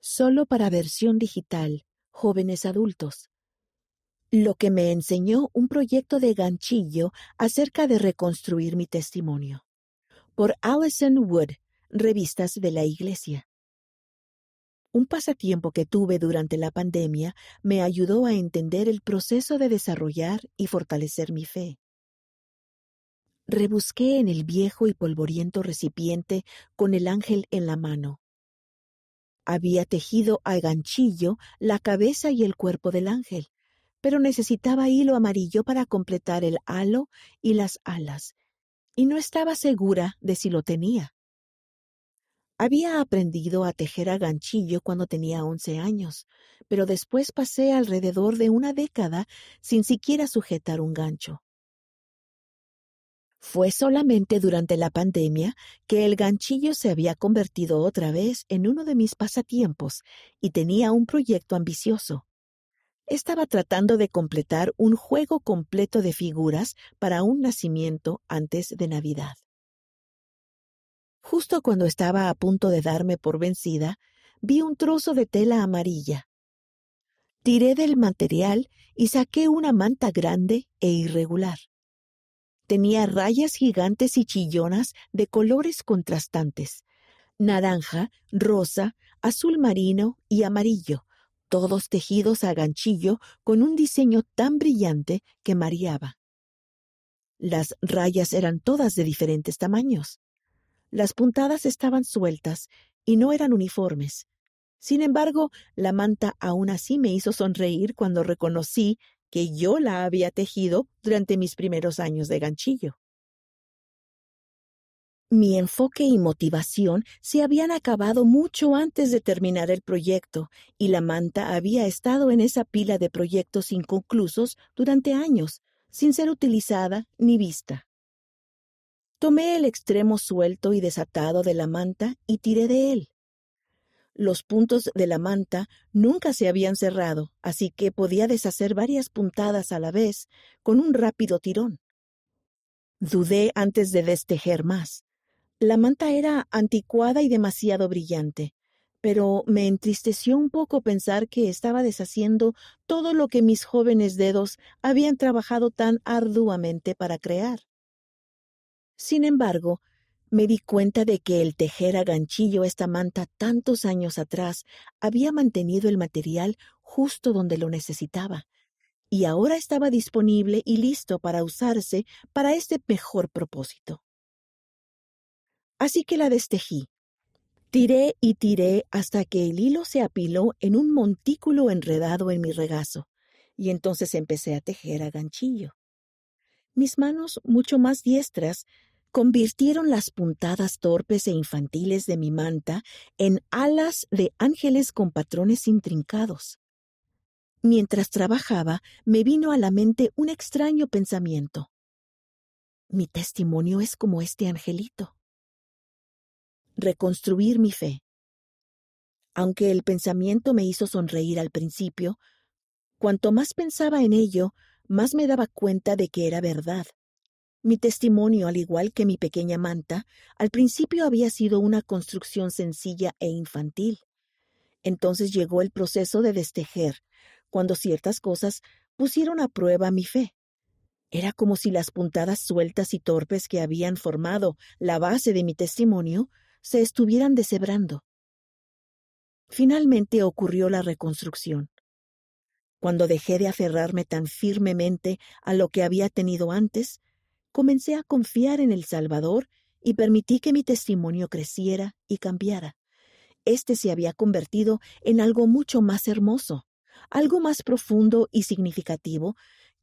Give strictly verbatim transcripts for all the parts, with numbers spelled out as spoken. solo para versión digital, jóvenes adultos. Lo que me enseñó un proyecto de ganchillo acerca de reconstruir mi testimonio. Por Allison Wood, Revistas de la Iglesia. Un pasatiempo que tuve durante la pandemia me ayudó a entender el proceso de desarrollar y fortalecer mi fe. Rebusqué en el viejo y polvoriento recipiente con el ángel en la mano. Había tejido a ganchillo la cabeza y el cuerpo del ángel, pero necesitaba hilo amarillo para completar el halo y las alas, y no estaba segura de si lo tenía. Había aprendido a tejer a ganchillo cuando tenía once años, pero después pasé alrededor de una década sin siquiera sujetar un gancho. Fue solamente durante la pandemia que el ganchillo se había convertido otra vez en uno de mis pasatiempos y tenía un proyecto ambicioso. Estaba tratando de completar un juego completo de figuras para un nacimiento antes de Navidad. Justo cuando estaba a punto de darme por vencida, vi un trozo de tela amarilla. Tiré del material y saqué una manta grande e irregular. Tenía rayas gigantes y chillonas de colores contrastantes: naranja, rosa, azul marino y amarillo, todos tejidos a ganchillo con un diseño tan brillante que mareaba. Las rayas eran todas de diferentes tamaños. Las puntadas estaban sueltas y no eran uniformes. Sin embargo, la manta aún así me hizo sonreír cuando reconocí que yo la había tejido durante mis primeros años de ganchillo. Mi enfoque y motivación se habían acabado mucho antes de terminar el proyecto, y la manta había estado en esa pila de proyectos inconclusos durante años, sin ser utilizada ni vista. Tomé el extremo suelto y desatado de la manta y tiré de él. Los puntos de la manta nunca se habían cerrado, así que podía deshacer varias puntadas a la vez con un rápido tirón. Dudé antes de destejer más. La manta era anticuada y demasiado brillante, pero me entristeció un poco pensar que estaba deshaciendo todo lo que mis jóvenes dedos habían trabajado tan arduamente para crear. Sin embargo, me di cuenta de que el tejer a ganchillo esta manta tantos años atrás había mantenido el material justo donde lo necesitaba, y ahora estaba disponible y listo para usarse para este mejor propósito. Así que la destejí. Tiré y tiré hasta que el hilo se apiló en un montículo enredado en mi regazo, y entonces empecé a tejer a ganchillo. Mis manos, mucho más diestras, convirtieron las puntadas torpes e infantiles de mi manta en alas de ángeles con patrones intrincados. Mientras trabajaba, me vino a la mente un extraño pensamiento. Mi testimonio es como este angelito. Reconstruir mi fe. Aunque el pensamiento me hizo sonreír al principio, cuanto más pensaba en ello, más me daba cuenta de que era verdad. Mi testimonio, al igual que mi pequeña manta, al principio había sido una construcción sencilla e infantil. Entonces llegó el proceso de destejer, cuando ciertas cosas pusieron a prueba mi fe. Era como si las puntadas sueltas y torpes que habían formado la base de mi testimonio se estuvieran deshebrando. Finalmente ocurrió la reconstrucción. Cuando dejé de aferrarme tan firmemente a lo que había tenido antes, comencé a confiar en el Salvador y permití que mi testimonio creciera y cambiara. Este se había convertido en algo mucho más hermoso, algo más profundo y significativo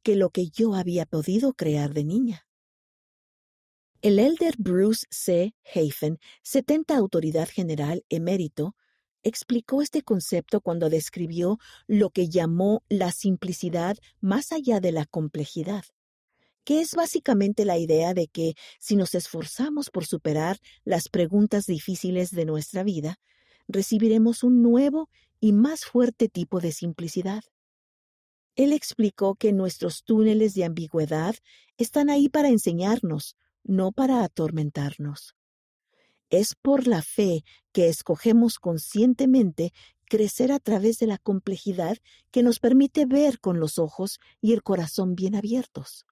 que lo que yo había podido crear de niña. El Elder Bruce C. Hafen, setenta autoridad general emérito, explicó este concepto cuando describió lo que llamó la simplicidad más allá de la complejidad, que es básicamente la idea de que si nos esforzamos por superar las preguntas difíciles de nuestra vida, recibiremos un nuevo y más fuerte tipo de simplicidad. Él explicó que nuestros túneles de ambigüedad están ahí para enseñarnos, no para atormentarnos. Es por la fe que escogemos conscientemente crecer a través de la complejidad que nos permite ver con los ojos y el corazón bien abiertos.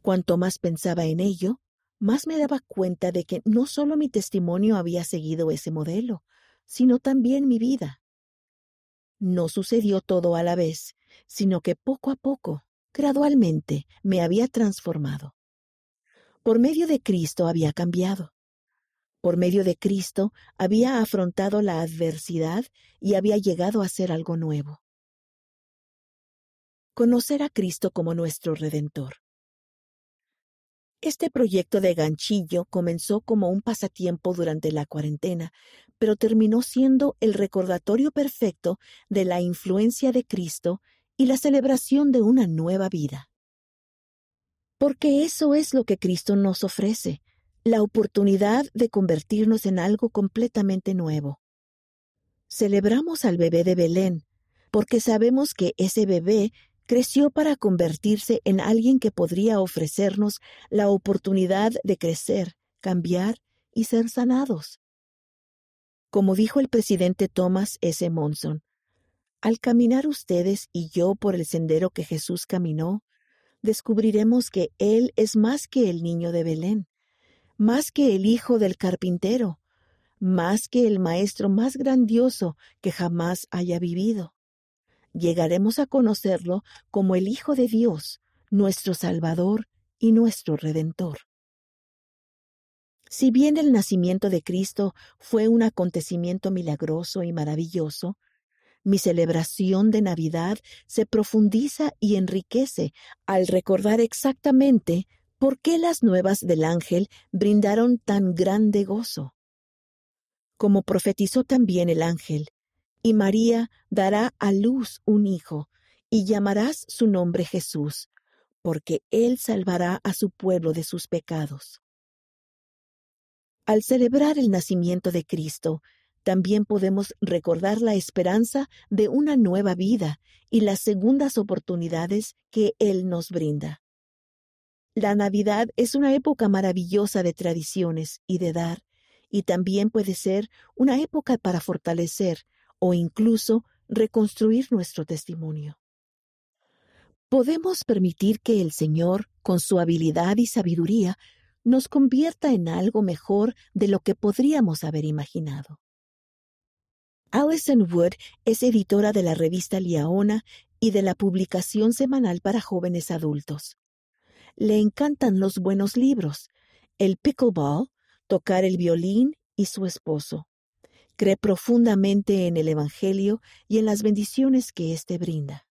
Cuanto más pensaba en ello, más me daba cuenta de que no solo mi testimonio había seguido ese modelo, sino también mi vida. No sucedió todo a la vez, sino que poco a poco, gradualmente, me había transformado. Por medio de Cristo había cambiado. Por medio de Cristo había afrontado la adversidad y había llegado a ser algo nuevo. Conocer a Cristo como nuestro Redentor. Este proyecto de ganchillo comenzó como un pasatiempo durante la cuarentena, pero terminó siendo el recordatorio perfecto de la influencia de Cristo y la celebración de una nueva vida. Porque eso es lo que Cristo nos ofrece, la oportunidad de convertirnos en algo completamente nuevo. Celebramos al bebé de Belén, porque sabemos que ese bebé creció para convertirse en alguien que podría ofrecernos la oportunidad de crecer, cambiar y ser sanados. Como dijo el presidente Thomas ese Monson, al caminar ustedes y yo por el sendero que Jesús caminó, descubriremos que Él es más que el niño de Belén, más que el hijo del carpintero, más que el maestro más grandioso que jamás haya vivido. Llegaremos a conocerlo como el Hijo de Dios, nuestro Salvador y nuestro Redentor. Si bien el nacimiento de Cristo fue un acontecimiento milagroso y maravilloso, mi celebración de Navidad se profundiza y enriquece al recordar exactamente por qué las nuevas del ángel brindaron tan grande gozo. Como profetizó también el ángel, y María dará a luz un hijo, y llamarás su nombre Jesús, porque él salvará a su pueblo de sus pecados. Al celebrar el nacimiento de Cristo, también podemos recordar la esperanza de una nueva vida y las segundas oportunidades que Él nos brinda. La Navidad es una época maravillosa de tradiciones y de dar, y también puede ser una época para fortalecer, o incluso reconstruir nuestro testimonio. Podemos permitir que el Señor, con su habilidad y sabiduría, nos convierta en algo mejor de lo que podríamos haber imaginado. Allison Wood es editora de la revista Liaona y de la publicación semanal para jóvenes adultos. Le encantan los buenos libros, el pickleball, tocar el violín y su esposo. Cree profundamente en el Evangelio y en las bendiciones que éste brinda.